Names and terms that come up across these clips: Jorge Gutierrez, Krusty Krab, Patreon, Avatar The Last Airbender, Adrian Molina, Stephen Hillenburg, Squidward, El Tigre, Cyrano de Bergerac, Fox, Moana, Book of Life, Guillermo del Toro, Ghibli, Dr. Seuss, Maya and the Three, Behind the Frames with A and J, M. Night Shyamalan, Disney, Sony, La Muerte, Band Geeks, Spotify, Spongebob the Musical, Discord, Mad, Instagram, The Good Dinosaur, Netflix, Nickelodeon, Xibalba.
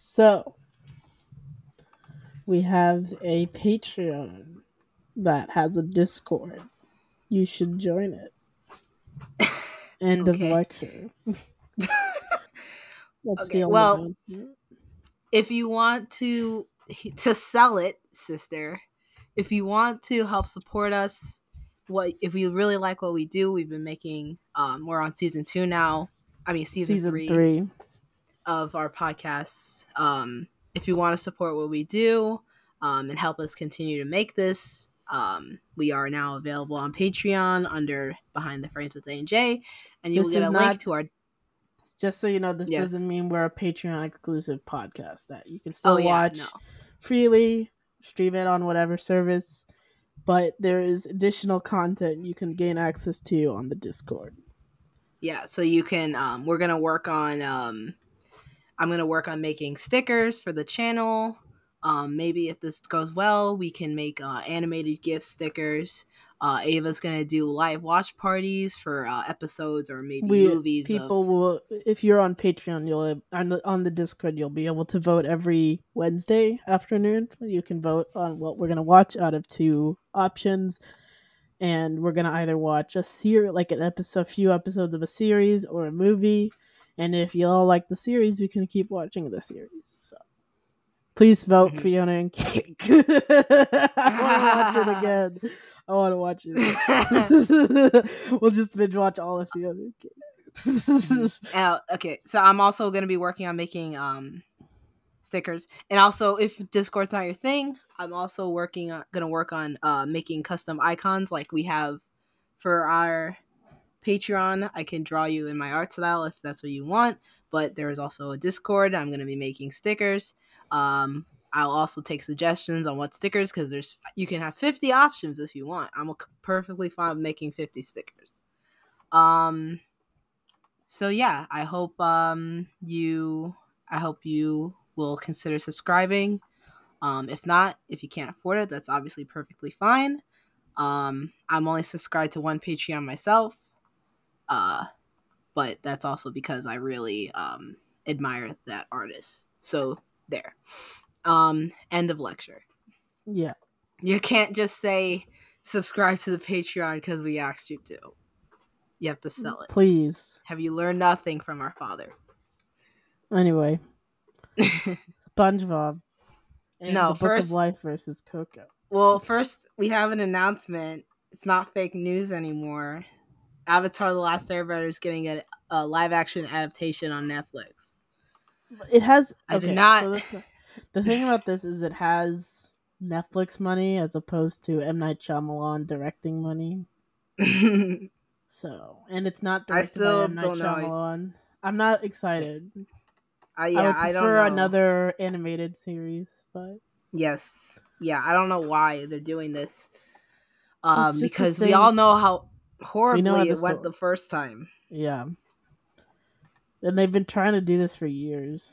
So we have a Patreon that has a Discord. You should join it. End of lecture. Okay. Well, if you want to sell it, sister, if you want to help support us, if you really like what we do, we've been making, we're on season 2 now. I mean, season three of our podcasts. If you want to support what we do, and help us continue to make this, we are now available on Patreon under Behind the Frames with A and J, and you will get a link to our. Just so you know, this doesn't mean we're a Patreon exclusive podcast that you can still watch freely, stream it on whatever service, but there is additional content you can gain access to on the Discord. Yeah, so you can. We're gonna work on. I'm gonna work on making stickers for the channel. Maybe if this goes well, we can make animated GIF stickers. Ava's gonna do live watch parties for episodes or maybe movies. People will, if you're on Patreon, you'll on the Discord, you'll be able to vote every Wednesday afternoon. You can vote on what we're gonna watch out of 2 options, and we're gonna either watch a series, like an episode, a few episodes of a series or a movie. And if y'all like the series, we can keep watching the series. So please vote Fiona and Cake. I want to watch it again. I want to watch it. We'll just binge watch all of Fiona and Cake. Okay, so I'm also going to be working on making stickers. And also, if Discord's not your thing, I'm also going to work on making custom icons like we have for our Patreon. I can draw you in my art style if that's what you want, but there is also a Discord. I'm going to be making stickers. I'll also take suggestions on what stickers, because you can have 50 options if you want. I'm perfectly fine with making 50 stickers. So yeah, I hope you will consider subscribing. If not, if you can't afford it, that's obviously perfectly fine. I'm only subscribed to 1 Patreon myself. But that's also because I really admire that artist. So there. End of lecture. Yeah. You can't just say subscribe to the Patreon because we asked you to. You have to sell it. Please. Have you learned nothing from our father? Anyway. SpongeBob. And no, Book of Life versus Coco. Well, first we have an announcement. It's not fake news anymore. Avatar The Last Airbender is getting a live-action adaptation on Netflix. It has... the thing about this is it has Netflix money as opposed to M. Night Shyamalan directing money. So, and it's not directed by M. Night Shyamalan. I'm not excited. I don't know. I prefer another animated series, but... Yes. Yeah, I don't know why they're doing this. Because we all know how... horribly it went the first time. Yeah. And they've been trying to do this for years.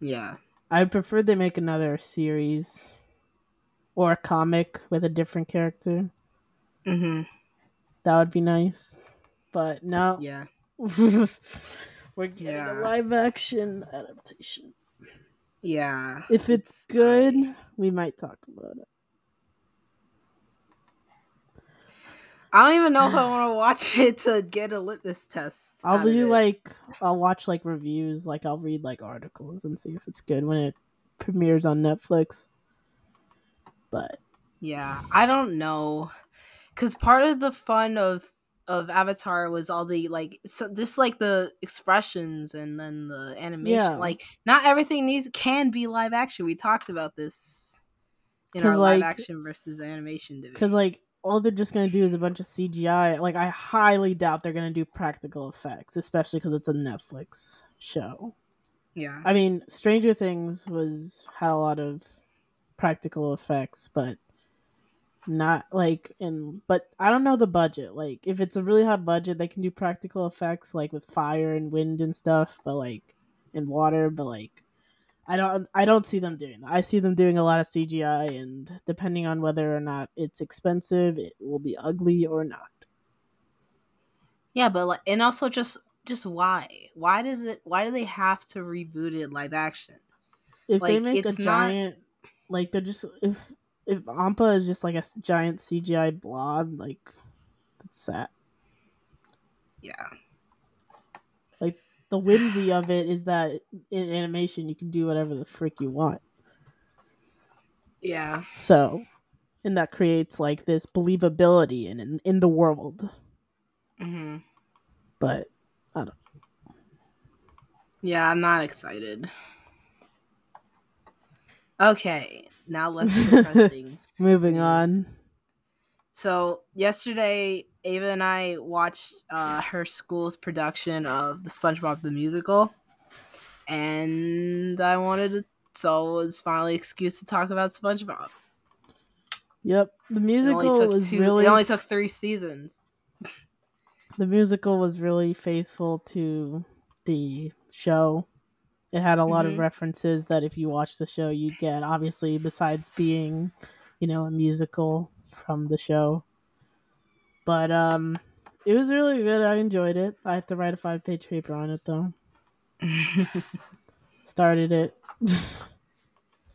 Yeah. I prefer they make another series or a comic with a different character. Mm-hmm. That would be nice. But no. Yeah. We're getting a live action adaptation. Yeah. If it's good, we might talk about it. I don't even know if I want to watch it to get a litmus test. I'll watch like reviews, like I'll read like articles and see if it's good when it premieres on Netflix. But yeah, I don't know, because part of the fun of Avatar was all the just like the expressions and then the animation. Yeah. Like not everything can be live action. We talked about this in our live action versus animation debate. Because all they're just going to do is a bunch of CGI. Like, I highly doubt they're going to do practical effects, especially because it's a Netflix show. Yeah. I mean, Stranger Things had a lot of practical effects, but not, but I don't know the budget. Like, if it's a really high budget, they can do practical effects, like, with fire and wind and stuff, but, and water, but, I don't see them doing that. I see them doing a lot of CGI, and depending on whether or not it's expensive, it will be ugly or not. Yeah, but and also just just why does it, why do they have to reboot it live action? If like, they make a giant, like they're just, if Ampa is just like a giant CGI blob, like that's sad. Yeah. Like the whimsy of it is that in animation you can do whatever the frick you want. Yeah. So, and that creates like this believability in the world. Mm-hmm. But I don't know. Yeah, I'm not excited. Okay, now let's depressing. Moving on. So yesterday, Ava and I watched her school's production of the Spongebob the Musical, and I wanted to. So it was finally an excuse to talk about SpongeBob. Yep, the musical was really. It only took 3 seasons. The musical was really faithful to the show. It had a lot of references that if you watch the show, you'd get. Obviously, besides being, you know, a musical from the show, but it was really good. I enjoyed it. I have to write a 5-page paper on it though. Started it.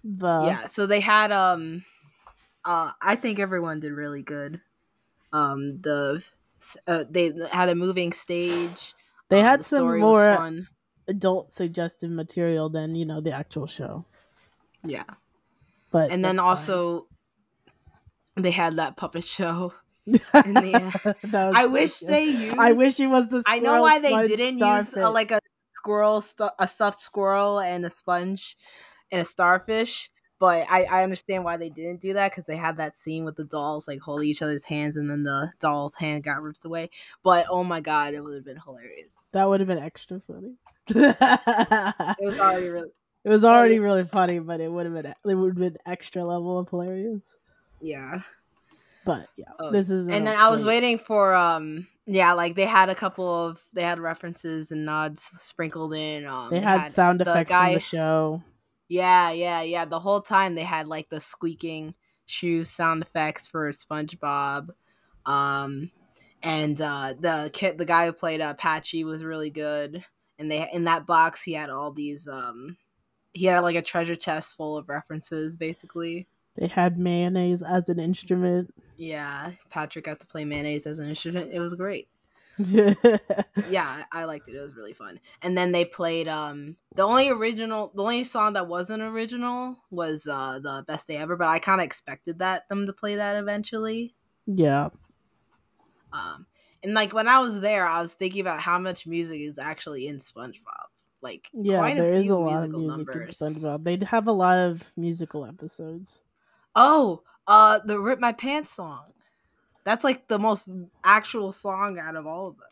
Yeah, so they had I think everyone did really good. They had a moving stage. They had some more adult suggestive material than, you know, the actual show. Yeah, but and then also fine. They had that puppet show. In the end. I wish they used. I wish it was the. I know why they didn't use like a. Squirrel, a stuffed squirrel, and a sponge, and a starfish. But I understand why they didn't do that because they had that scene with the dolls like holding each other's hands, and then the doll's hand got ripped away. But oh my god, it would have been hilarious. That would have been extra funny. It was already really funny, but it would have been extra level of hilarious. Yeah. But yeah, this is and then I was waiting for like they had references and nods sprinkled in. They had sound effects from the show. Yeah. The whole time they had like the squeaking shoe sound effects for SpongeBob, and the guy who played Patchy was really good. And they in that box he had all these he had like a treasure chest full of references basically. They had mayonnaise as an instrument. Yeah, Patrick got to play mayonnaise as an instrument. It was great. Yeah, I liked it. It was really fun. And then they played the only song that wasn't original was the Best Day Ever, but I kind of expected them to play that eventually. Yeah. And like when I was there, I was thinking about how much music is actually in SpongeBob. Like yeah, quite there a is few a lot musical of music numbers. In SpongeBob. They'd have a lot of musical episodes. Oh, the Rip My Pants song. That's like the most actual song out of all of them.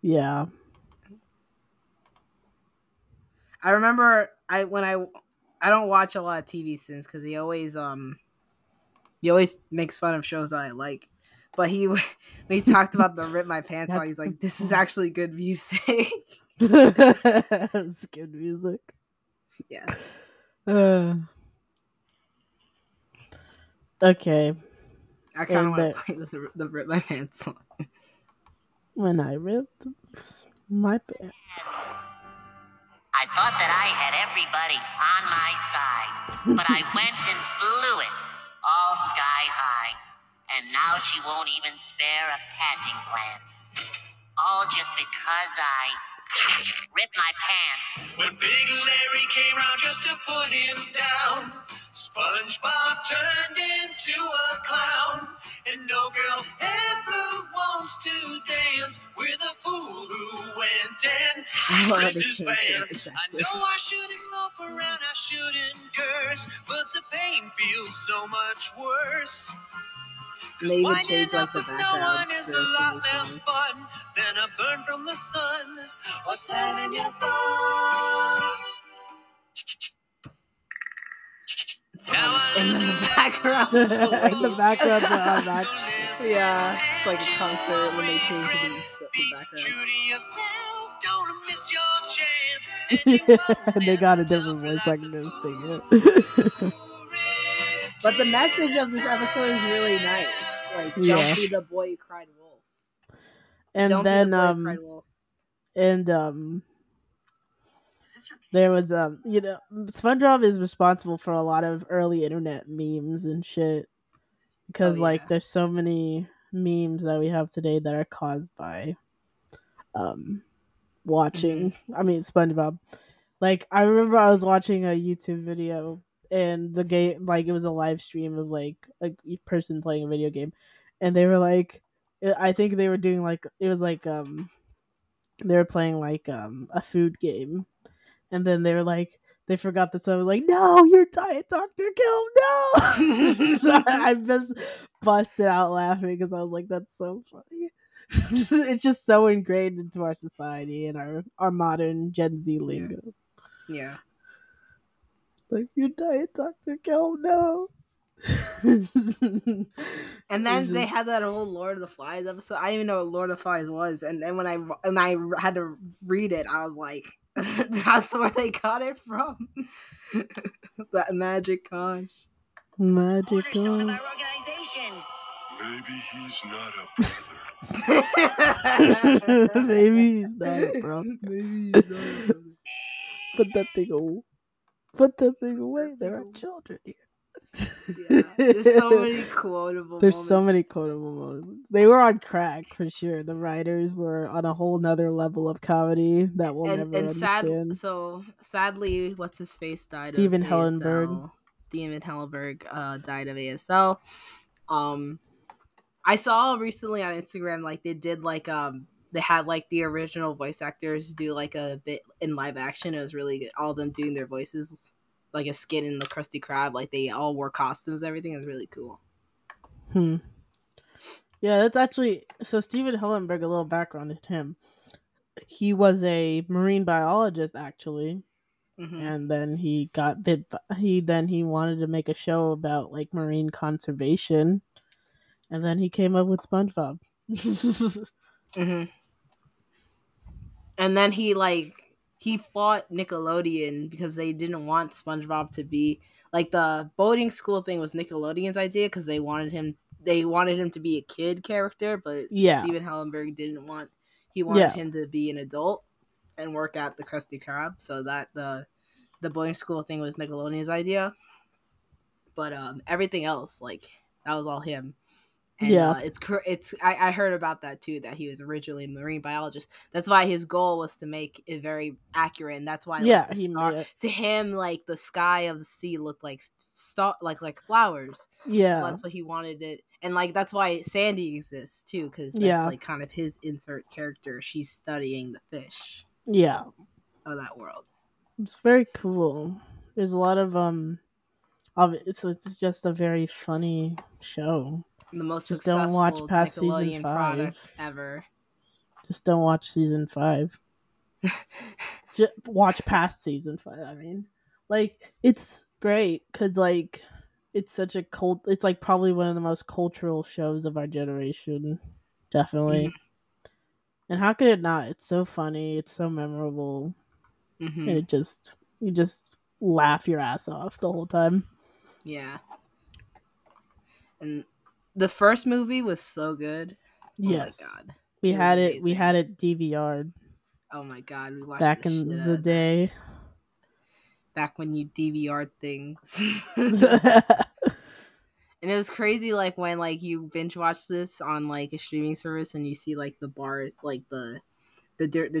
Yeah. I remember I don't watch a lot of TV since because he always makes fun of shows that I like. But when he talked about the Rip My Pants song, he's like, this is actually good music. It's good music. Yeah. Okay. I kind of want to play the Rip My Pants song. When I ripped my pants. I thought that I had everybody on my side, but I went and blew it all sky high. And now she won't even spare a passing glance. All just because I ripped my pants. When Big Larry came round just to put him down, SpongeBob turned into a clown, and no girl ever wants to dance with a fool who went and ripped his pants. I know I shouldn't mope around, I shouldn't curse, but the pain feels so much worse. Maybe winding up with no one is a lot less fun than a burn from the sun or sand in your bones. In the background, in the background, yeah, it's like a concert when they change the background. They got a different voice, like this thing. But the message of this episode is really nice. Like, don't be the boy who cried wolf. And don't then, be the boy who cried wolf. and there was you know, SpongeBob is responsible for a lot of early internet memes and shit, because like there's so many memes that we have today that are caused by watching I mean SpongeBob. Like I remember I was watching a YouTube video and the game, like it was a live stream of like a person playing a video game, and they were like, I think they were doing like, it was like they were playing like a food game, and then they were like, they forgot that someone was like, no, your diet doctor killed, no. So I just busted out laughing because I was like, that's so funny. It's just so ingrained into our society and our modern Gen Z lingo. Yeah. Like, your diet doctor killed, no. And then they had that whole Lord of the Flies episode. I didn't even know what Lord of the Flies was, and then when I had to read it, I was like, that's where they got it from. That magic gosh. Cornerstone of our organization. Maybe he's not a brother. Maybe he's not a brother. Maybe he's not a brother. Put that thing away. Put that thing away. There are children here. Yeah, there's so many quotable moments. So many quotable moments. They were on crack for sure. The writers were on a whole nother level of comedy that we'll never understand. Sadly, what's his face died. Stephen Hillenburg. Stephen Hillenburg died of ASL. I saw recently on Instagram, like they did like they had like the original voice actors do like a bit in live action. It was really good. All of them doing their voices. Like a skin in the Krusty Krab, like they all wore costumes, everything is really cool. Yeah, that's actually so. Stephen Hillenburg, a little background on him. He was a marine biologist actually, and then he got bit. He wanted to make a show about like marine conservation, and then he came up with SpongeBob. And then he like. He fought Nickelodeon because they didn't want SpongeBob to be like the boating school thing was Nickelodeon's idea because they wanted him to be a kid character, but Stephen Hillenburg didn't want. He wanted him to be an adult and work at the Krusty Krab, so that the boating school thing was Nickelodeon's idea. But everything else, like that, was all him. And, it's I heard about that too, that he was originally a marine biologist. That's why his goal was to make it very accurate, and that's why like, the star, to him like the sky of the sea looked like star, like flowers. So that's what he wanted it, and like that's why Sandy exists too, because that's like kind of his insert character. She's studying the fish. Of that world. It's very cool. There's a lot of it's just a very funny show. The most just successful don't watch past Nickelodeon season 5. Product ever. Just don't watch season 5. Just watch past season 5. I mean, like it's great because like it's such a It's like probably one of the most cultural shows of our generation, definitely. And how could it not? It's so funny. It's so memorable. And it just you just laugh your ass off the whole time. Yeah. And. The first movie was so good. Yes. Oh my god. We had it DVR'd. Oh my god, we watched back in the day. Back when you DVR'd things. And it was crazy like when like you binge watch this on like a streaming service and you see like the bars, like the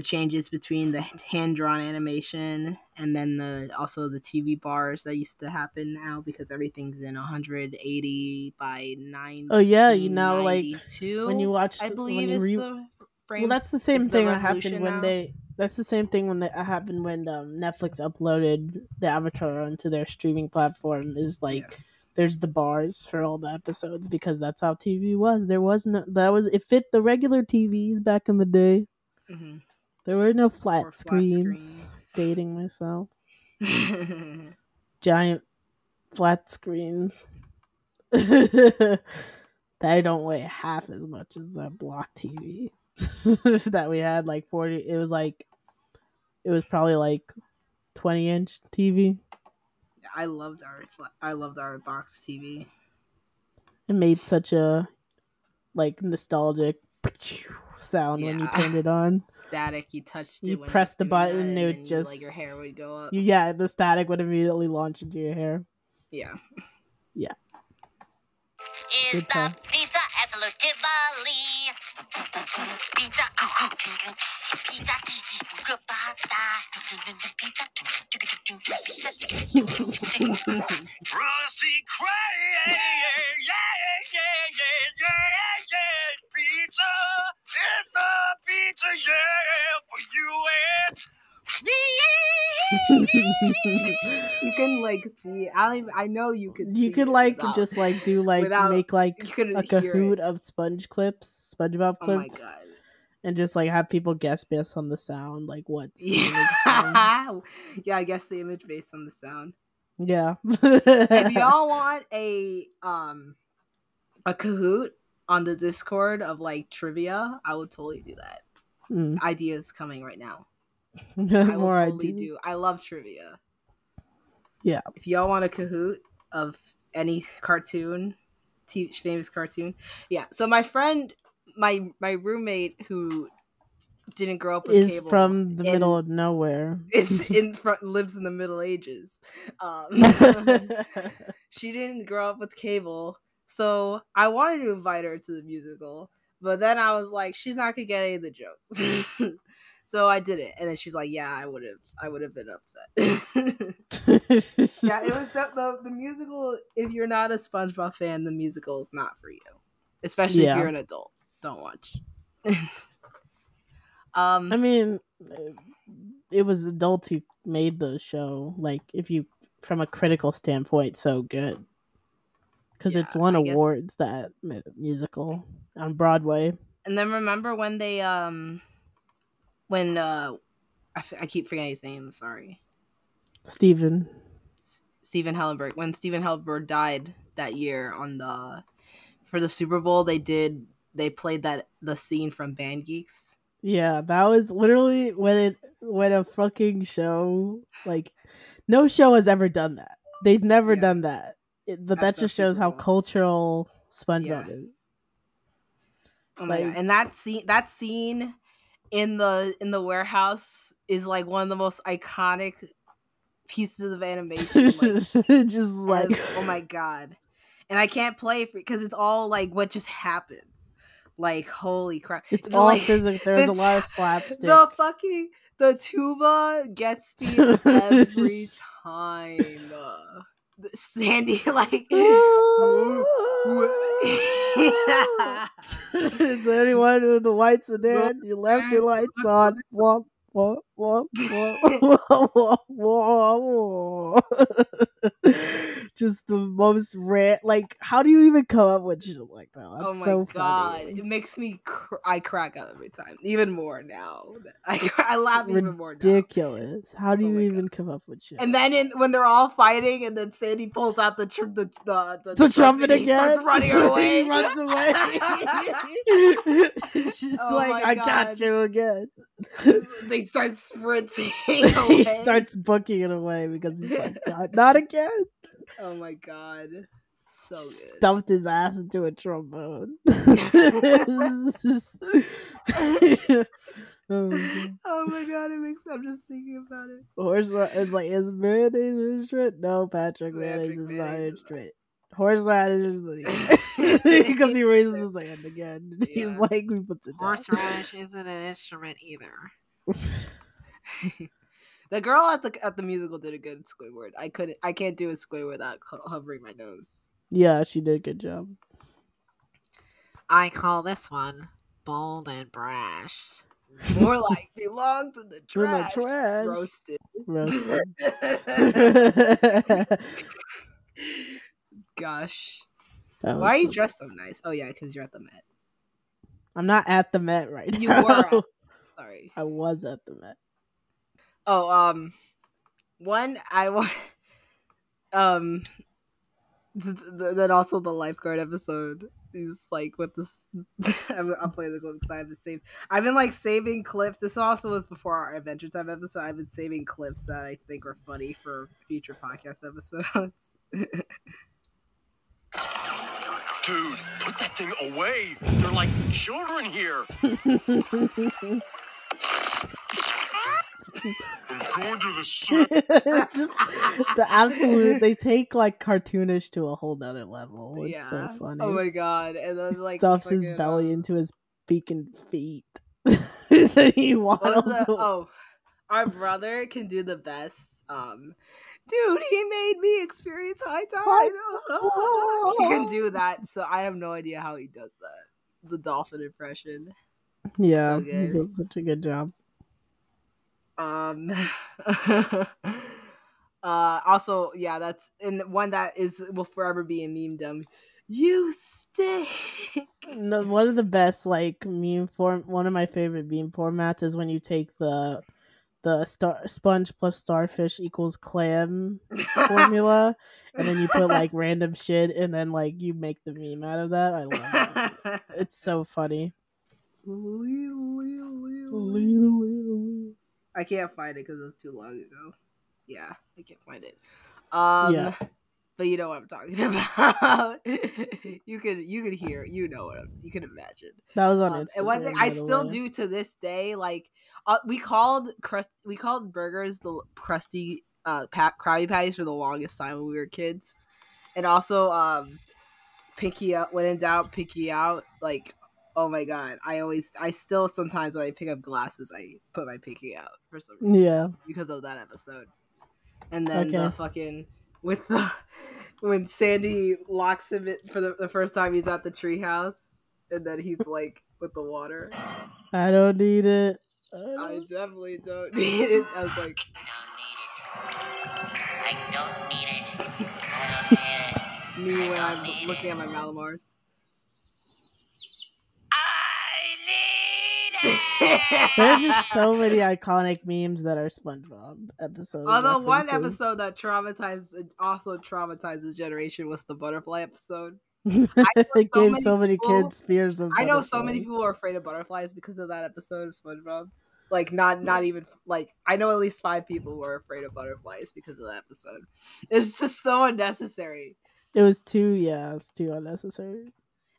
changes between the hand-drawn animation and then also the TV bars that used to happen now because everything's in 180 by 90. Oh yeah, you know, like when you watch, I believe it's the frames. Well, that's the same thing that happened when they. That's the same thing when that happened when Netflix uploaded the Avatar onto their streaming platform. Is like there's the bars for all the episodes because that's how TV was. There was no it fit the regular TVs back in the day. There were no flat screens. Dating myself. Giant flat screens. They don't weigh half as much as that block TV that we had. Like 40. It was probably like 20-inch TV. I loved our box TV. It made such a like nostalgic sound when you turned it on. Static. You touched it. You pressed the button, it would just, like, your hair would go up. Yeah, the static would immediately launch into your hair. Yeah. Yeah. Is the time. Pizza absolute Ghibli? Pizza. Pizza. Rusty Cray. Pizza. It's the pizza, for you and you can, like, see. I know you could. You could, like, without, just, like, do, like, without, make, like, a cahoot of SpongeBob clips. Oh my god! And just, like, have people guess based on the sound, like what's. Yeah, I guess the image based on the sound. Yeah. If y'all want a cahoot on the Discord of, like, trivia, I would totally do that. Ideas coming right now. I will totally do. I love trivia. Yeah. If y'all want a cahoot of any cartoon, famous cartoon, yeah. So my friend, my roommate who didn't grow up with cable, is from the middle of nowhere. Lives in the Middle Ages. She didn't grow up with cable, so I wanted to invite her to the musical, but then I was like, she's not gonna get any of the jokes. So I did it, and then she's like, "Yeah, I would have been upset." Yeah, it was the musical. If you're not a SpongeBob fan, the musical is not for you, especially if you're an adult. Don't watch. I mean, it was adults who made the show. Like, if you, from a critical standpoint, so good because it's won awards, that musical on Broadway. And then remember when they I keep forgetting his name, sorry. Stephen Hillenburg. When Stephen Hillenburg died that year for the Super Bowl, they played the scene from Band Geeks. Yeah, that was literally when a fucking show, like, no show has ever done that. They've never done that. But that just shows how cultural SpongeBob is. Oh my god! And that scene. In the warehouse is, like, one of the most iconic pieces of animation. Like, just like, oh my god! And I can't play it because it's all, like, what just happens. Like, holy crap! It's all, like, physics. There's a lot of slapstick. The tuba gets me every time. Sandy, like. Yeah. Is there anyone with the whites are there? You left your lights on. Womp, womp, womp, womp, womp, womp, womp. Just the most rant. Like, how do you even come up with shit like that? That's oh my so god! Funny. It makes me I crack up every time, even more now. I laugh even more now. Ridiculous! How do you even come up with shit? And then when they're all fighting, and then Sandy pulls out the trumpet and he starts running away. He runs away. She's like, "I got you again." They start sprinting away. He starts booking it away because he's like, "Not again." Oh my god, so good. Stumped his ass into a trombone. Oh my god, it makes I'm just thinking about it. Horse, it's like, is mayonnaise in shit? No, Patrick, mayonnaise is not in shit. Horseradish is like, because he raises his hand again. Yeah. He's like, we put it down. Horseradish isn't an instrument either. The girl at the musical did a good Squidward. I can't do a Squidward without hovering my nose. Yeah, she did a good job. I call this one bold and brash. More like belong to the trash. Roasted. Gosh, why are you dressed so nice? Oh yeah, because you're at the Met. I'm not at the Met right now. You were. Sorry, I was at the Met. Oh, then also the lifeguard episode is, like, with this. I'll play the clip because I have to save. I've been, like, saving clips. This also was before our Adventure Time episode. I've been saving clips that I think are funny for future podcast episodes. Dude, put that thing away. They're like children here. I'm going to the suit. Just the absolute, they take like cartoonish to a whole nother level. It's so funny. Oh my god. And then like stuffs fucking his belly into his beak and feet. He waddles. Oh, our brother can do the best. Dude, he made me experience high tide. Oh. He can do that, so I have no idea how he does that. The dolphin impression. Yeah, so he does such a good job. Also, yeah, that's and one that is will forever be in memedom. You stink. No, one of the best like meme form. One of my favorite meme formats is when you take the sponge plus starfish equals clam formula, and then you put like random shit, and then like you make the meme out of that. I love it. It's so funny. I can't find it because it was too long ago. Yeah, I can't find it. Yeah. But you know what I'm talking about. you could hear, you know what you can imagine. That was on Instagram. And one thing I still do to this day, like we called burgers the crusty Krabby Patties for the longest time when we were kids, and also pinky up when in doubt, pinky out. Like, oh my god, I still sometimes when I pick up glasses, I put my pinky out for some reason. Yeah, because of that episode, and then the fucking. With when Sandy locks him in for the first time, he's at the treehouse, and then he's like with the water. I don't need it. I definitely don't need it. I was like, I don't need it. I don't need it. Me when I'm looking at my Malamars. There's just so many iconic memes that are SpongeBob episodes. Although one episode that traumatized the generation was the butterfly episode. It gave so many kids fears of butterflies. I know so many people are afraid of butterflies because of that episode of SpongeBob. Like not even like I know at least 5 people were afraid of butterflies because of that episode. It's just so unnecessary. It's too unnecessary.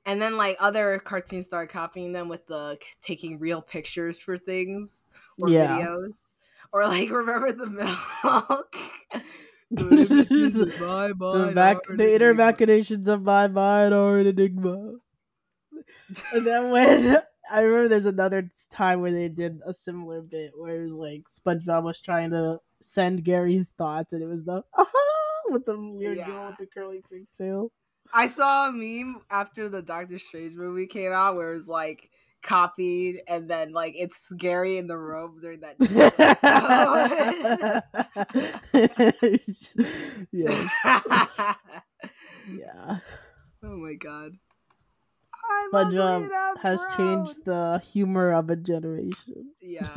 And then, like, other cartoons started copying them with the taking real pictures for things or videos. Or, like, remember the milk? The inner machinations of my mind are an enigma. And then when... I remember there's another time where they did a similar bit where it was, like, SpongeBob was trying to send Gary his thoughts. And it was the... with the weird girl with the curly pigtails. I saw a meme after the Doctor Strange movie came out where it was like copied and then like it's scary in the room during that show. Yeah. Oh my god. SpongeBob has changed the humor of a generation. Yeah.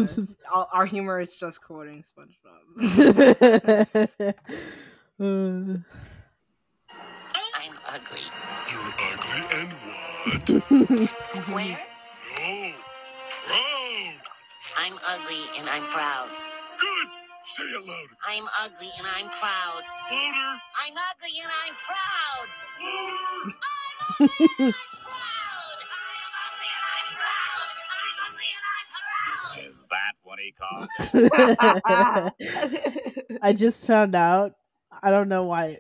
Our humor is just quoting SpongeBob. Ugly. You're ugly and what? Where? No. Proud. I'm ugly and I'm proud. Good. Say it louder. I'm ugly and I'm proud. Louder. I'm ugly and I'm proud. Louder. I'm ugly and I'm proud. I'm ugly and I'm proud. I'm ugly and I'm proud. Is that what he called it? I just found out. I don't know why.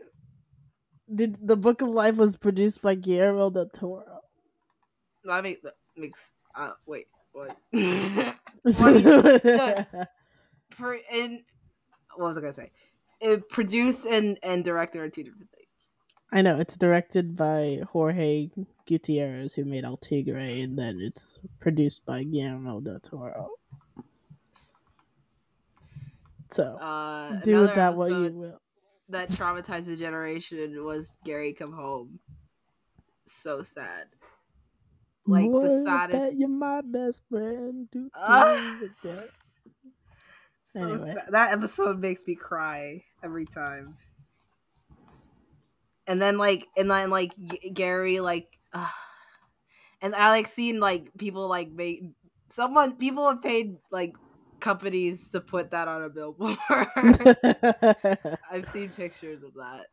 The Book of Life was produced by Guillermo del Toro. Wait, what? What was I gonna say? It produced and directed are two different things. I know it's directed by Jorge Gutierrez, who made El Tigre, and then it's produced by Guillermo del Toro. So do with that what you will. That traumatized the generation was Gary Come Home. So sad. Like what the saddest. You're my best friend. Sad. That episode makes me cry every time. And then Gary and I like seen like people like make people have paid like companies to put that on a billboard. I've seen pictures of that.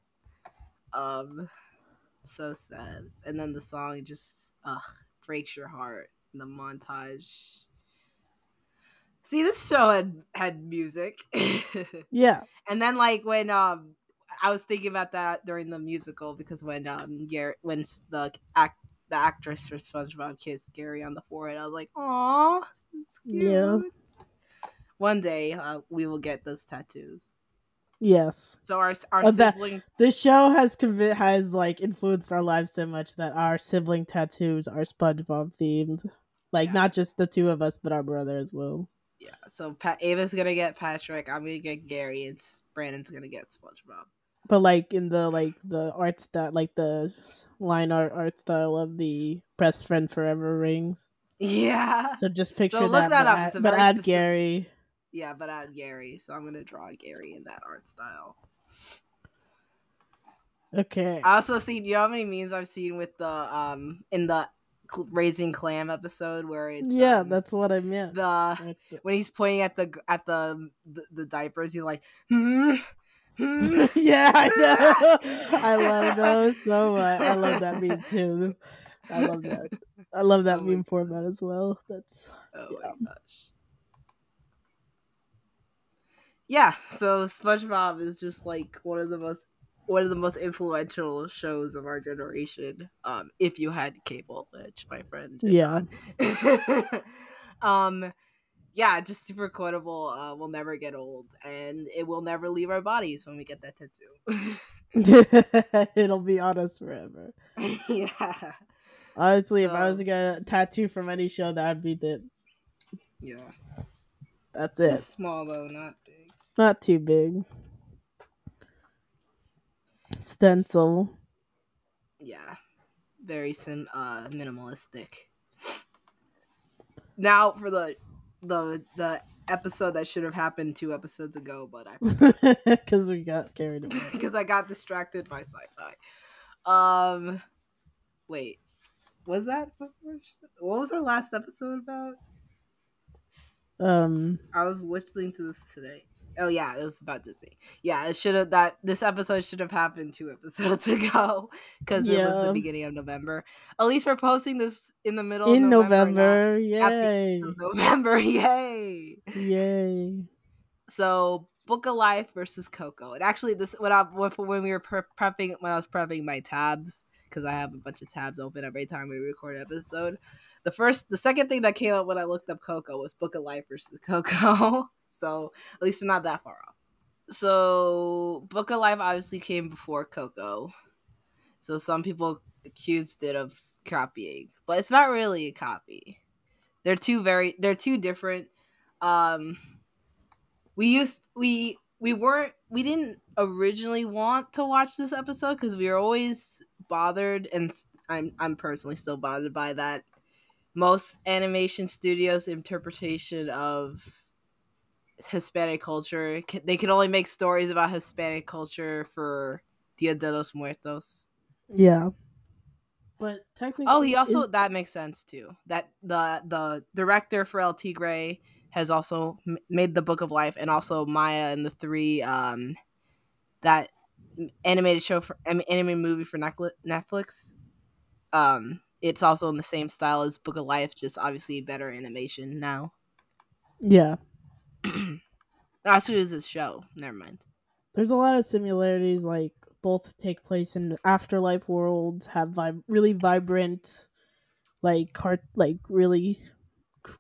So sad. And then the song just breaks your heart. The montage. See, this show had music. Yeah. And then like when I was thinking about that during the musical, because when the actress for SpongeBob kissed Gary on the forehead, I was like, "Aw, it's cute." Yeah. One day we will get those tattoos. Yes. So our sibling. This show has like influenced our lives so much that our sibling tattoos are SpongeBob themed. Like yeah. Not just the two of us, but our brother as well. Yeah. So Ava's gonna get Patrick. I'm gonna get Gary, and Brandon's gonna get SpongeBob. But like in the art style, like the line art style of the best friend forever rings. Yeah. So just picture so look that up. But add specific... Gary. Yeah, but add Gary, so I'm going to draw Gary in that art style. Okay. I also seen, you know how many memes I've seen with the, in the Raising Clam episode where it's... Yeah, that's what I meant. When he's pointing at the diapers, he's like, Yeah, I know. I love those so much. I love that meme too. I love that. I love that meme format as well. That's... Oh yeah. My gosh. Yeah, so SpongeBob is just like one of the most influential shows of our generation. If you had cable, which my friend did. Yeah. Yeah, just super quotable. We'll never get old, and it will never leave our bodies when we get that tattoo. It'll be on us forever. Yeah. Honestly, if I was to get a tattoo from any show, that would be it. Yeah. That's it. It's small though, not big. Not too big. Stencil. Yeah. Very minimalistic. Now for the episode that should have happened 2 episodes ago, but I forgot. Because we got carried away. Because I got distracted by sci-fi. Wait. Was that... What was our last episode about? I was listening to this today. Oh yeah, it was about Disney. Yeah, it should have this episode should have happened 2 episodes ago because it was the beginning of November. At least we're posting this in the middle of November. Yay! November, yay! Yay! So, Book of Life versus Coco. And actually, this when I was prepping my tabs, because I have a bunch of tabs open every time we record an episode. The second thing that came up when I looked up Coco was Book of Life versus Coco. So at least we're not that far off. So Book of Life obviously came before Coco. So some people accused it of copying, but it's not really a copy. They're two different. We didn't originally want to watch this episode because we were always bothered, and I'm personally still bothered by that. Most animation studios' interpretation of Hispanic culture. They can only make stories about Hispanic culture for Dia de los Muertos. Yeah. But technically... Oh, he also... That makes sense, too. That the director for El Tigre has also made the Book of Life, and also Maya and the Three, that animated movie for Netflix. It's also in the same style as Book of Life, just obviously better animation now. Yeah. That's what it is, this show. Never mind. There's a lot of similarities, like both take place in afterlife worlds, have really vibrant, really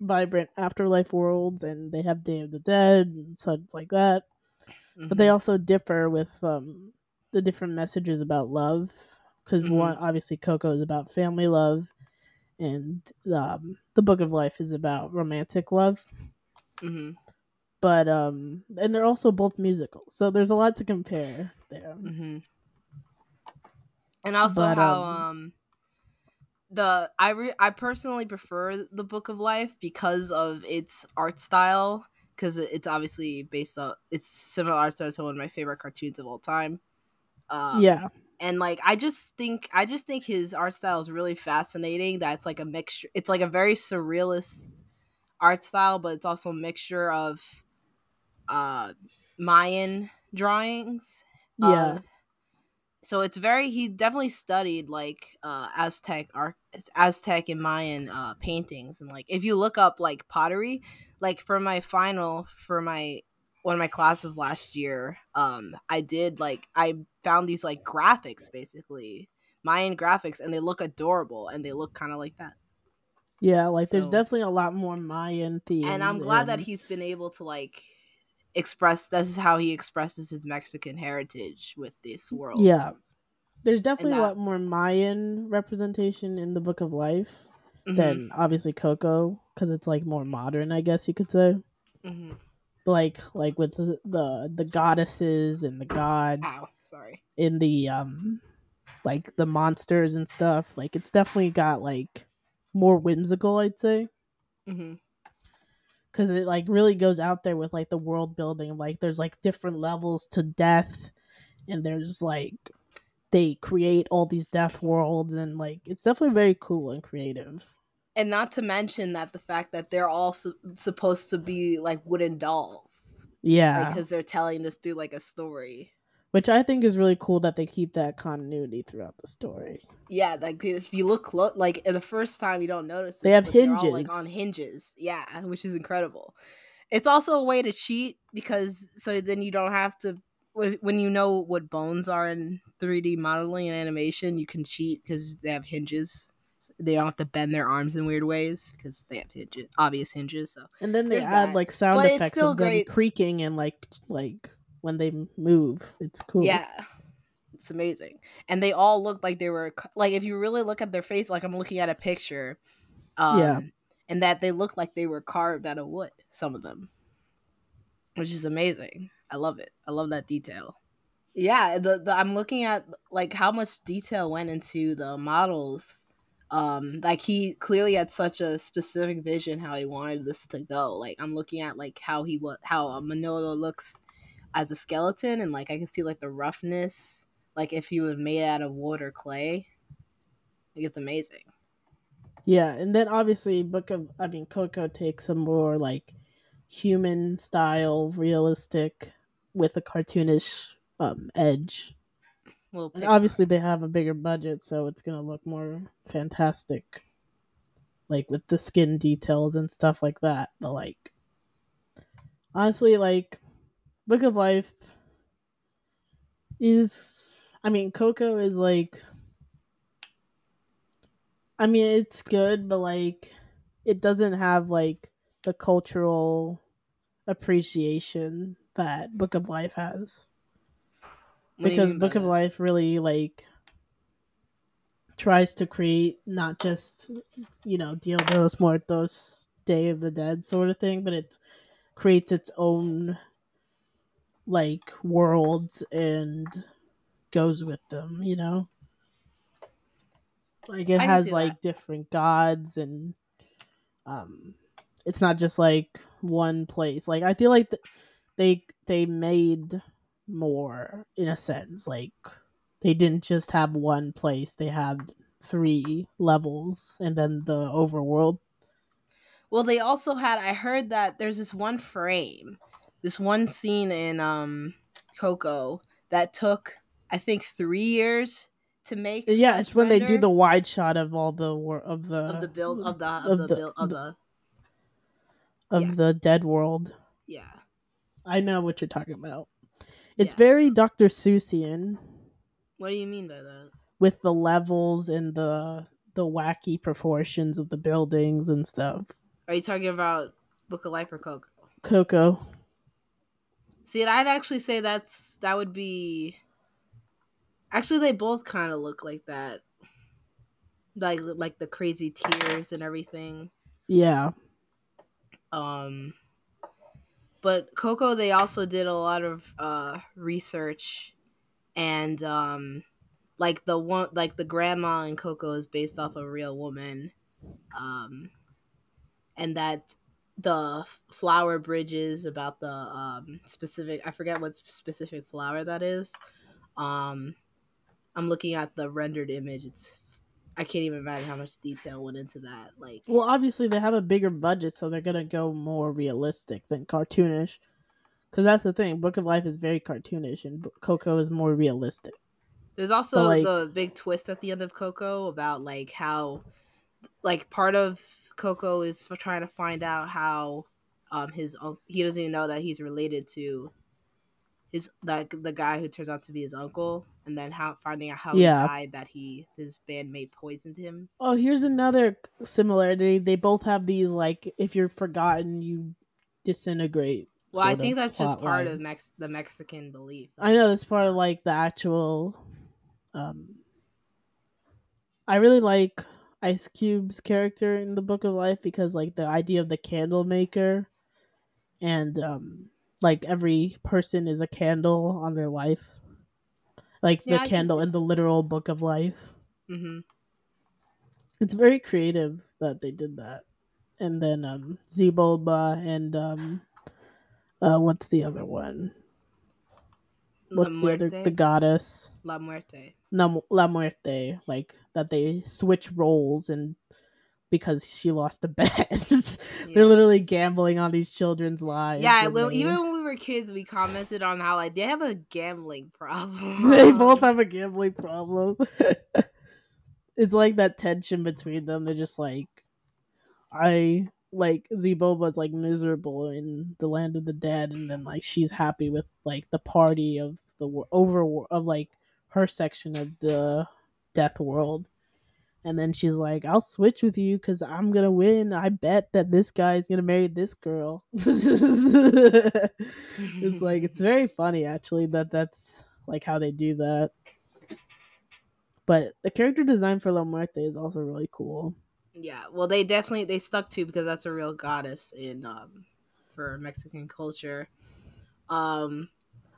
vibrant afterlife worlds, and they have Day of the Dead and such like that. Mm-hmm. But they also differ with the different messages about love. Because one, obviously, Coco is about family love, and the Book of Life is about romantic love. Mm-hmm. But and they're also both musicals, so there's a lot to compare there. Mm-hmm. And also how I personally prefer the Book of Life because of its art style, because it's obviously based on it's similar art style to one of my favorite cartoons of all time. Yeah. And I just think his art style is really fascinating. That's like a mixture. It's like a very surrealist art style, but it's also a mixture of Mayan drawings. Yeah. So it's very, he definitely studied like Aztec and Mayan paintings. And like, if you look up like pottery, like for my final, for my, one of my classes last year, I did like, I found these like graphics, basically Mayan graphics, and they look adorable and they look kind of like that. Yeah. Like so, there's definitely a lot more Mayan themes. And I'm glad that he's been able to like, express, this is how he expresses his Mexican heritage with this world. Yeah, there's definitely a lot more Mayan representation in the Book of Life than obviously Coco, because it's like more modern, I guess you could say. Like with the goddesses and the god in the like the monsters and stuff, like it's definitely got like more whimsical, I'd say. Because it, like, really goes out there with, like, the world building. Like, there's, like, different levels to death. And there's, like, they create all these death worlds. And, like, it's definitely very cool and creative. And not to mention that the fact that they're all supposed to be, like, wooden dolls. Yeah. Because they're telling this through, like, a story. Which I think is really cool that they keep that continuity throughout the story. Yeah, like if you look close, like the first time you don't notice they have hinges, they're all, like, on hinges. Yeah, which is incredible. It's also a way to cheat because so then you don't have to, when you know what bones are in 3D modeling and animation, you can cheat because they have hinges. They don't have to bend their arms in weird ways because they have hinges, obvious hinges. So and then they add that, like sound but effects of them creaking and like. When they move, it's cool. Yeah, it's amazing. And they all looked like they were, like, if you really look at their face, like I'm looking at a picture, yeah, and that they looked like they were carved out of wood, some of them, which is amazing. I love it. I love that detail. Yeah, I'm looking at like how much detail went into the models. Like he clearly had such a specific vision how he wanted this to go. Like I'm looking at like how Manolo looks as a skeleton, and like I can see like the roughness, like if you would made it out of wood or clay. Like it's amazing. Yeah, and then obviously Coco takes a more like human style, realistic with a cartoonish edge. Well, obviously they have a bigger budget, so it's gonna look more fantastic. Like with the skin details and stuff like that. But like honestly, like Book of Life is, I mean, Coco is like, I mean, it's good, but like, it doesn't have like the cultural appreciation that Book of Life has. Because Book of Life really like tries to create not just, you know, Dia de los Muertos, Day of the Dead sort of thing, but it creates its own like worlds and goes with them, you know, like it has like different gods and it's not just like one place. Like I feel like they made more in a sense, like they didn't just have one place, they had 3 levels and then the overworld. Well, they also had, I heard that there's this one frame, this one scene in Coco that took, I think, 3 years to make. Yeah, it's when they do the wide shot of all the build of the dead world. Yeah, I know what you're talking about. It's very Dr. Seussian. What do you mean by that? With the levels and the wacky proportions of the buildings and stuff. Are you talking about Book of Life or Coco? Coco. See, and I'd actually say that would be. Actually, they both kind of look like that, like the crazy tears and everything. Yeah. But Coco, they also did a lot of research, and like the one, like the grandma in Coco is based off a real woman, and that. The flower bridges about the specific, I forget what specific flower that is. I'm looking at the rendered image. I can't even imagine how much detail went into that. Like, well, obviously they have a bigger budget, so they're gonna go more realistic than cartoonish. Because that's the thing, Book of Life is very cartoonish, and Coco is more realistic. There's also the big twist at the end of Coco about how part of Coco is for trying to find out how he doesn't even know that he's related to the guy who turns out to be his uncle, and then finding out how he died, that his bandmate poisoned him. Oh, here's another similarity. They both have these if you're forgotten, you disintegrate. Well, I think that's just part of the Mexican belief. I know that's part of the actual. I really like Ice Cube's character in the Book of Life because the idea of the candle maker, and every person is a candle on their life, the candle in the literal Book of Life. Mm-hmm. It's very creative that they did that, and then Xibalba and. What's the other one? What's the other? The goddess. La Muerte. La Muerte. That they switch roles, and because she lost the bet. Yeah. They're literally gambling on these children's lives. Yeah, even when we were kids, we commented on how they have a gambling problem. They both have a gambling problem. It's that tension between them. They're just Xibalba's miserable in the land of the dead, and then she's happy with the party of the her section of the death world, and then she's I'll switch with you because I'm gonna win. I bet that this guy is gonna marry this girl. It's it's very funny actually that's how they do that. But the character design for La Muerte is also really cool. Yeah, well, they stuck to, because that's a real goddess in for Mexican culture.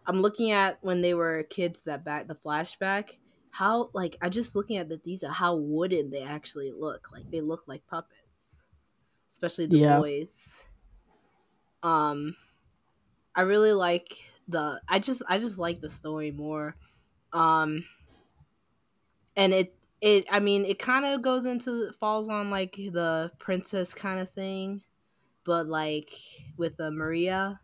I'm looking at when they were kids, the flashback. How I'm just looking at the detail, how wooden they actually look. They look like puppets, especially the boys. I really like I just like the story more, and it. It kind of goes into, falls on the princess kind of thing, but with Maria.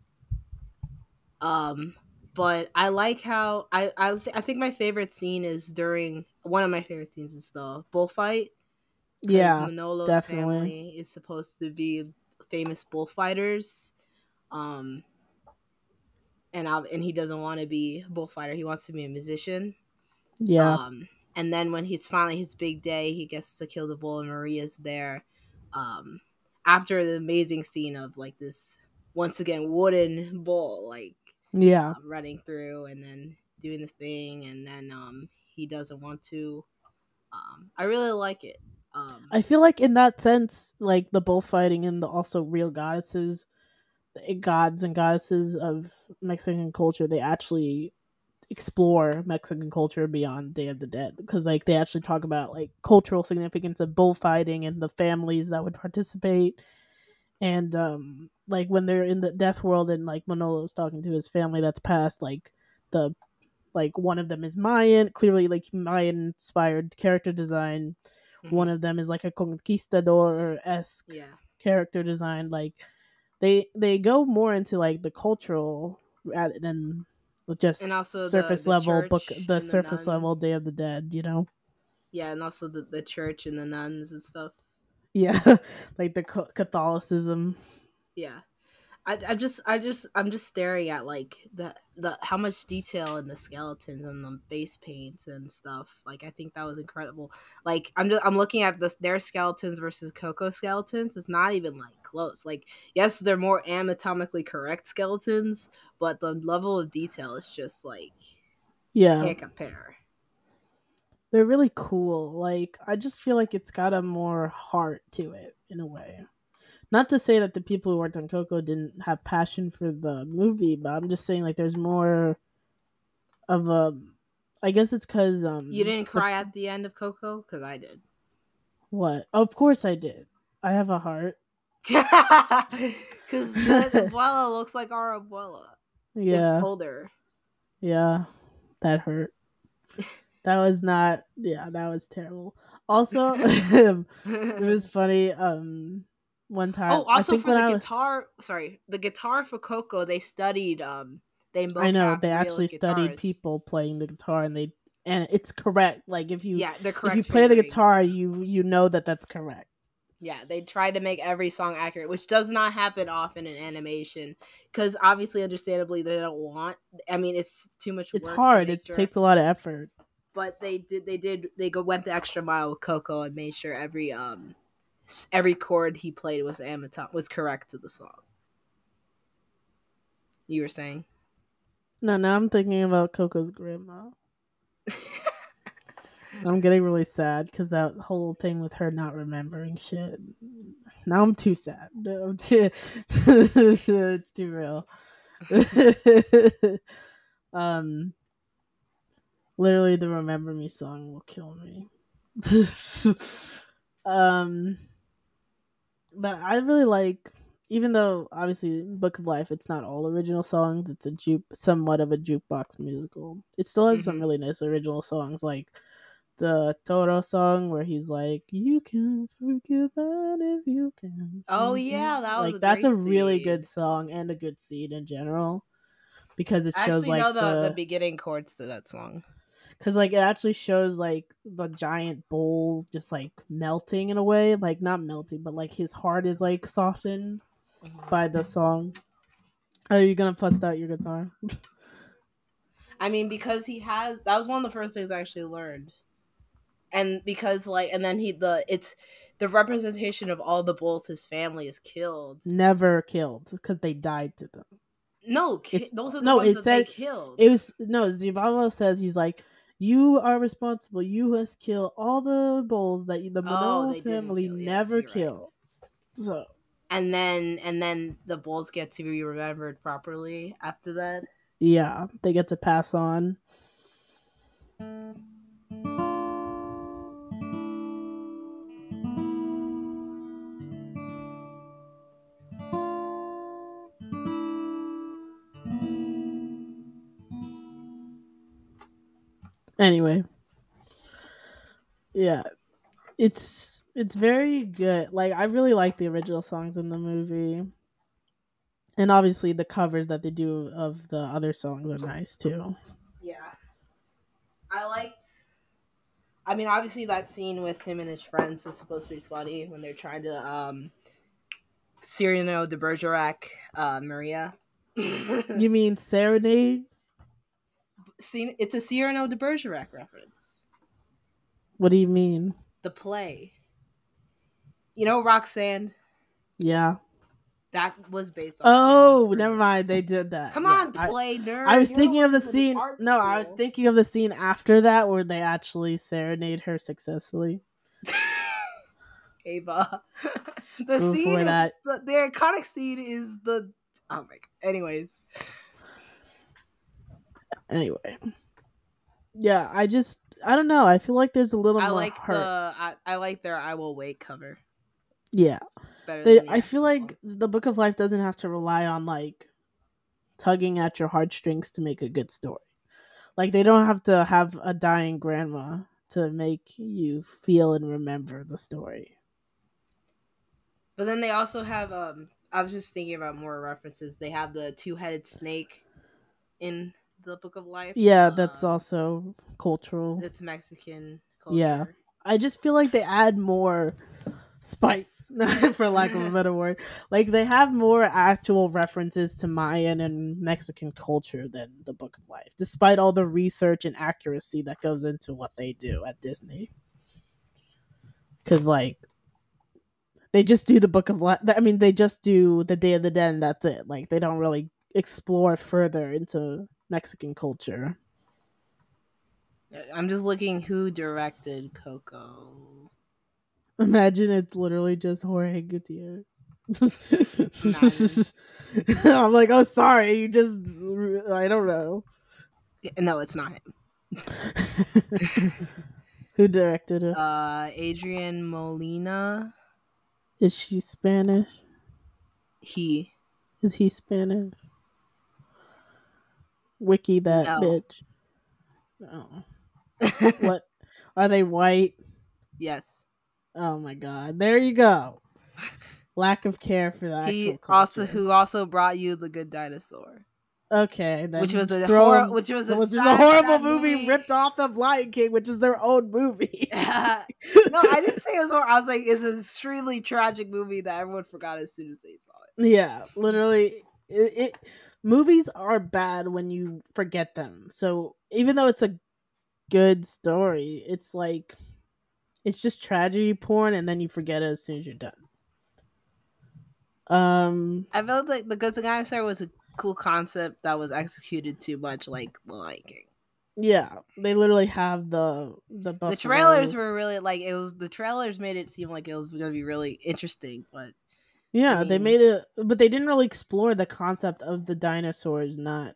But I like how I think my favorite scene is one of my favorite scenes is the bullfight. Yeah, Manolo's definitely. Family is supposed to be famous bullfighters, and he doesn't want to be a bullfighter. He wants to be a musician. Yeah. And then when he's finally his big day, he gets to kill the bull, and Maria's there. After the amazing scene of this once again wooden bull, running through and then doing the thing, and then he doesn't want to. I really like it. I feel in that sense, the bullfighting and the also real goddesses, gods and goddesses of Mexican culture, they actually explore Mexican culture beyond Day of the Dead, because they actually talk about cultural significance of bullfighting and the families that would participate, and when they're in the death world and Manolo's talking to his family that's passed, one of them is Mayan, clearly Mayan inspired character design. Mm-hmm. One of them is a conquistador-esque character design. They go more into the cultural rather than just surface level book, the surface level Day of the Dead, Yeah, and also the church and the nuns and stuff. Yeah, the Catholicism. Yeah, I'm just staring at the how much detail in the skeletons and the base paints and stuff. I think that was incredible. I'm looking at their skeletons versus Coco's skeletons. It's not even close. Yes, they're more anatomically correct skeletons, but the level of detail is just you can't compare. They're really cool. I just feel it's got a more heart to it in a way. Not to say that the people who worked on Coco didn't have passion for the movie, but I'm just saying there's more of a. I guess it's because you didn't cry at the end of Coco, because I did. What? Of course I did. I have a heart. Because the abuela looks like our abuela. Yeah. It's older. Yeah, that hurt. That was not. Yeah, that was terrible. Also, it was funny. One time. Oh, also for the guitar. Sorry, the guitar for Coco. They studied. They actually studied people playing the guitar, and they and it's correct. Like if you if you play the guitar, you know that that's correct. Yeah, they tried to make every song accurate, which does not happen often in animation because obviously, understandably, they don't want. I mean, it's too much work. It's hard. It takes a lot of effort. But they went the extra mile with Coco and made sure every chord he played was correct to the song. You were saying? No, I'm thinking about Coco's grandma. I'm getting really sad because that whole thing with her not remembering shit. Now I'm too sad. No, it's too real. Literally, the Remember Me song will kill me. But I really like, even though obviously Book of Life, it's not all original songs. It's a somewhat of a jukebox musical. It still has some really nice original songs, like the Toro song where he's like, "You can forgive that if you can." Oh yeah, that was like that's a really good song and a good seed in general because it shows like the beginning chords to that song. Because, like, it actually shows, like, the giant bowl just, like, melting in a way. Like, not melting, but, like, his heart is, like, softened by the song. Are you going to bust out your guitar? I mean, because he has... That was one of the first things I actually learned. And because, like... And then it's the representation of all the bulls his family is killed. Never killed. Because they died to them. No, those are the ones that they killed. It was... No, Xibalba says he's, like... You are responsible. You must kill all the bulls that the Manoa family never kill. Right. So, and then the bulls get to be remembered properly after that. Yeah, they get to pass on. Anyway, yeah, it's very good. Like, I really like the original songs in the movie, and obviously the covers that they do of the other songs are nice too. Yeah, I mean, obviously that scene with him and his friends was supposed to be funny when they're trying to Cyrano de Bergerac Maria. You mean serenade? It's a Cyrano de Bergerac reference. What do you mean? The play. You know Roxanne? Yeah. That was based on... Oh, never mind. They did that. Come on, play, nerd. I was thinking of the scene... No, I was thinking of the scene after that where they actually serenade her successfully. Ava. The iconic scene is the... Oh, my God. Anyway, yeah, I don't know. I feel like there's a little more heart. I like their "I Will Wait" cover. Yeah, I feel like the Book of Life doesn't have to rely on like tugging at your heartstrings to make a good story. Like they don't have to have a dying grandma to make you feel and remember the story. But then they also have I was just thinking about more references. They have the two-headed snake in the Book of Life. Yeah, that's also cultural. It's Mexican culture. Yeah. I just feel like they add more spice, for lack of a better word. Like, they have more actual references to Mayan and Mexican culture than the Book of Life, despite all the research and accuracy that goes into what they do at Disney. Because, like, they just do the Book of Life. I mean, they just do the Day of the Dead and that's it. Like, they don't really explore further into Mexican culture. I'm just looking who directed Coco. Imagine it's literally just Jorge Gutierrez. I'm like, oh, sorry, you just... I don't know. No, it's not him. Who directed it? Adrian Molina. Is she Spanish? Is he Spanish? Wiki that bitch. No. What? Are they white? Yes. Oh my God. There you go. Lack of care for that. He also brought you The Good Dinosaur. Okay, then which was a horrible movie ripped off of Lion King, which is their own movie. No, I didn't say it was horrible. I was like, it's an extremely tragic movie that everyone forgot as soon as they saw it. Yeah, literally, it movies are bad when you forget them. So even though it's a good story, it's like it's just tragedy porn, and then you forget it as soon as you're done. I felt like The Good Dinosaur was a cool concept that was executed too much like The Lion King. Yeah, they literally have the trailers were really like, it was, the trailers made it seem like it was going to be really interesting, but yeah, I mean, they made it, but they didn't really explore the concept of the dinosaurs not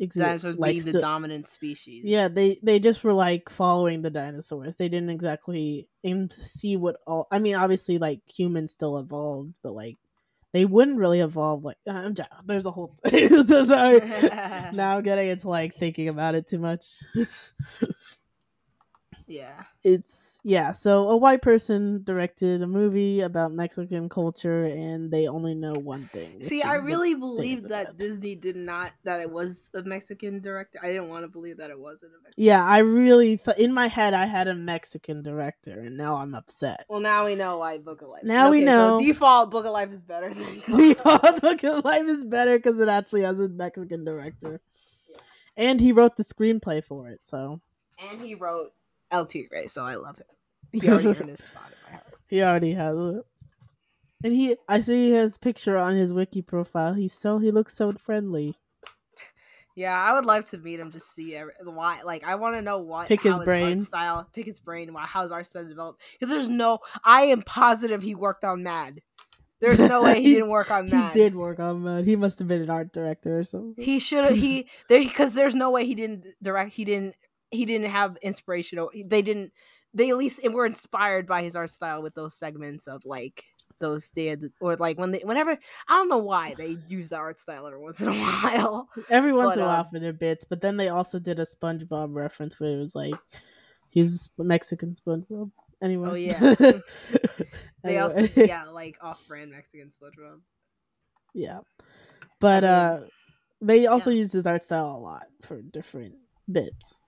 exactly dinosaurs like being the dominant species. Yeah, they just were like following the dinosaurs. They didn't exactly aim to see what all. I mean, obviously, like humans still evolved, but like. They wouldn't really evolve like there's a whole so sorry. Now I'm getting into like thinking about it too much. Yeah. It's so a white person directed a movie about Mexican culture and they only know one thing. See, I really believed that Disney did not, that it was a Mexican director. I didn't want to believe that it wasn't a Mexican. Yeah, I really in my head I had a Mexican director and now I'm upset. Well, now we know why Book of Life. Now we know. So default Book of Life is better than default Book of Life is better cuz it actually has a Mexican director. Yeah. And he wrote the screenplay for it, so. And he wrote El Tigre, so I love him. He already earned his spot in my heart. He already has it. And I see his picture on his wiki profile. He looks so friendly. Yeah, I would love to meet him to see why. Like, I want to know what pick his brain. How's our style developed? Because I am positive he worked on Mad. There's no way he didn't work on Mad. He did work on Mad. He must have been an art director or something. He should have. Because there's no way he didn't direct. He didn't have inspirational. They at least were inspired by his art style with those segments of like those dead or like whenever I don't know why they use the art style every once in a while. Every once in a while for their bits, but then they also did a SpongeBob reference where it was like he's Mexican SpongeBob. Anyway, oh yeah, they also like off-brand Mexican SpongeBob. Yeah, but they also used his art style a lot for different bits.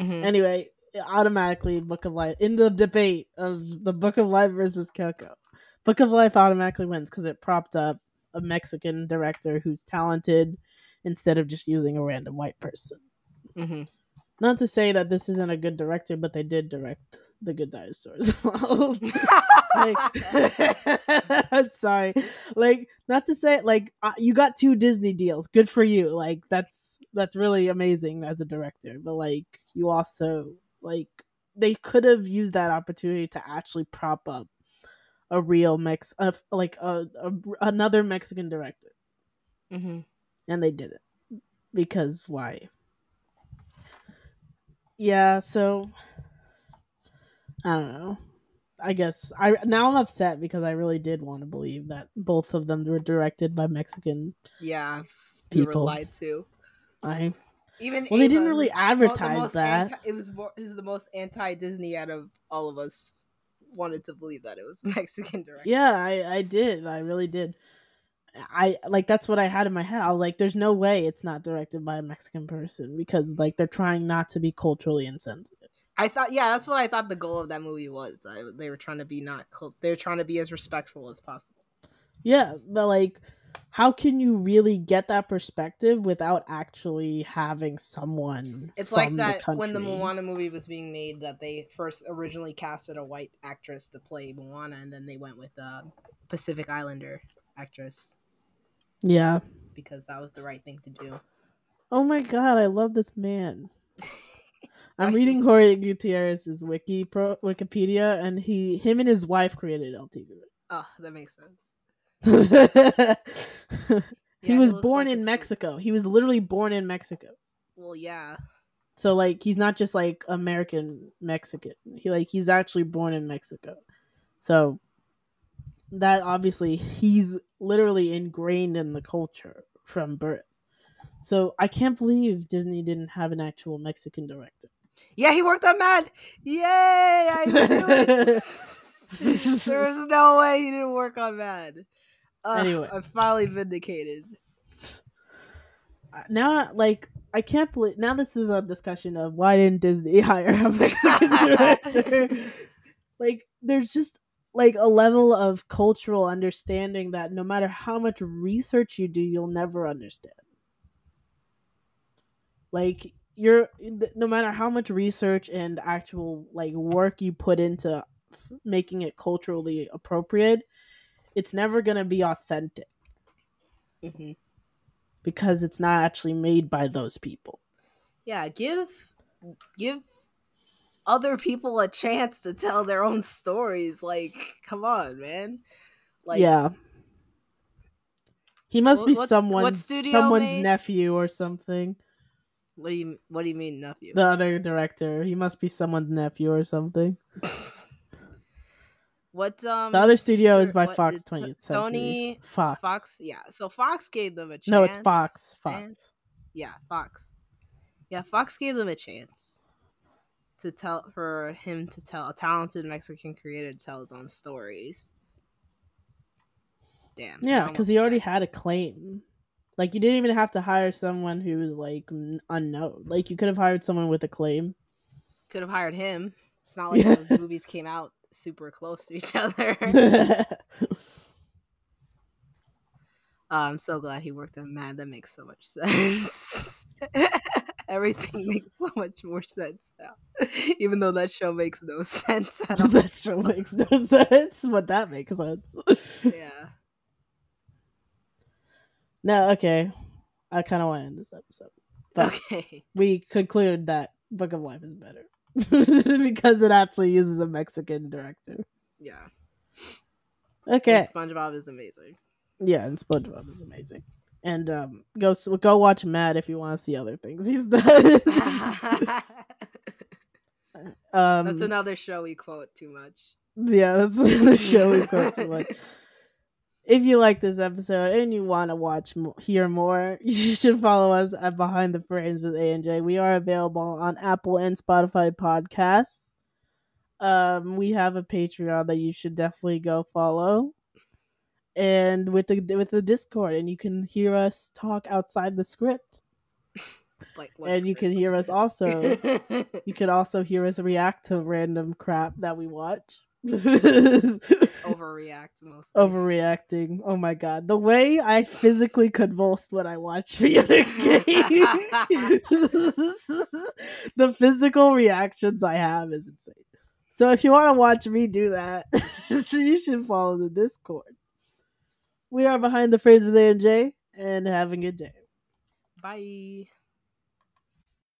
Mm-hmm. Anyway, automatically Book of Life in the debate of the Book of Life versus Coco. Book of Life automatically wins because it propped up a Mexican director who's talented instead of just using a random white person. Mm-hmm. Not to say that this isn't a good director, but they did direct The Good Dinosaur as well. I'm sorry. Like, not to say, like, you got 2 Disney deals. Good for you. Like, that's really amazing as a director. But, like, you also, like, they could have used that opportunity to actually prop up a real another Mexican director. Mm-hmm. And they didn't. Because why? Yeah, so I don't know. I guess I'm upset because I really did want to believe that both of them were directed by Mexican. Yeah, people were lied to. They didn't really advertise that. It was the most anti-Disney out of all of us. Wanted to believe that it was Mexican directed. Yeah, I did. I really did. That's what I had in my head. I was like, there's no way it's not directed by a Mexican person because like they're trying not to be culturally insensitive. I thought, yeah, that's what I thought the goal of that movie was. That they were trying to be they're trying to be as respectful as possible. Yeah, but like, how can you really get that perspective without actually having someone? It's like that when the Moana movie was being made, that they first originally casted a white actress to play Moana, and then they went with a Pacific Islander actress. Yeah, because that was the right thing to do. Oh my god, I love this man. I'm reading Jorge Gutierrez's Wikipedia, and him and his wife created El Tigre. Oh, that makes sense. He was born in Mexico. He was literally born in Mexico. Well, yeah. So like, he's not just like American Mexican. He's actually born in Mexico. So that obviously he's literally ingrained in the culture from birth. So I can't believe Disney didn't have an actual Mexican director. Yeah, he worked on Mad. Yay! I knew it. There's no way he didn't work on Mad. Anyway, I'm finally vindicated. now, like, I can't believe now this is a discussion of why didn't Disney hire a Mexican director? Like, there's just like a level of cultural understanding that no matter how much research you do, you'll never understand. Like, you're no matter how much research and actual like work you put into making it culturally appropriate, it's never gonna be authentic. Mm-hmm. Because it's not actually made by those people. Yeah, give other people a chance to tell their own stories. Like, come on, man. Like, yeah. He must be someone's nephew or something. What do you mean nephew? The other director. He must be someone's nephew or something. What the other studio is by Fox 20th Century. Sony Fox. Yeah. So Fox gave them a chance. No, it's Fox. And, yeah, Fox. Yeah, Fox gave them a chance to tell for him to tell a talented Mexican creator to tell his own stories. Damn. Yeah, because he already had a claim. Like, you didn't even have to hire someone who was like unknown. Like, you could have hired someone with a claim. Could have hired him. It's not like those movies came out super close to each other. I'm so glad he worked on Mad. That makes so much sense. Everything makes so much more sense now. Even though that show makes no sense at all. That show makes no sense, but that makes sense. Yeah. No, okay. I kind of want to end this episode. But okay. We conclude that Book of Life is better. Because it actually uses a Mexican director. Yeah. Okay. And SpongeBob is amazing. Yeah, and SpongeBob is amazing. And go watch Mad if you want to see other things he's done. That's another show we quote too much. Yeah, that's another show we quote too much. If you like this episode and you want to hear more, you should follow us at Behind the Frames with A and J. We are available on Apple and Spotify podcasts. We have a Patreon that you should definitely go follow, and with the Discord, and you can hear us talk outside the script. You can hear us also. You can also hear us react to random crap that we watch. Overreacting. Oh my god, the way I physically convulsed when I watched the other game. The physical reactions I have is insane. So if you want to watch me do that, you should follow the Discord. We are Behind the Frames with A and J, and have a good day. Bye.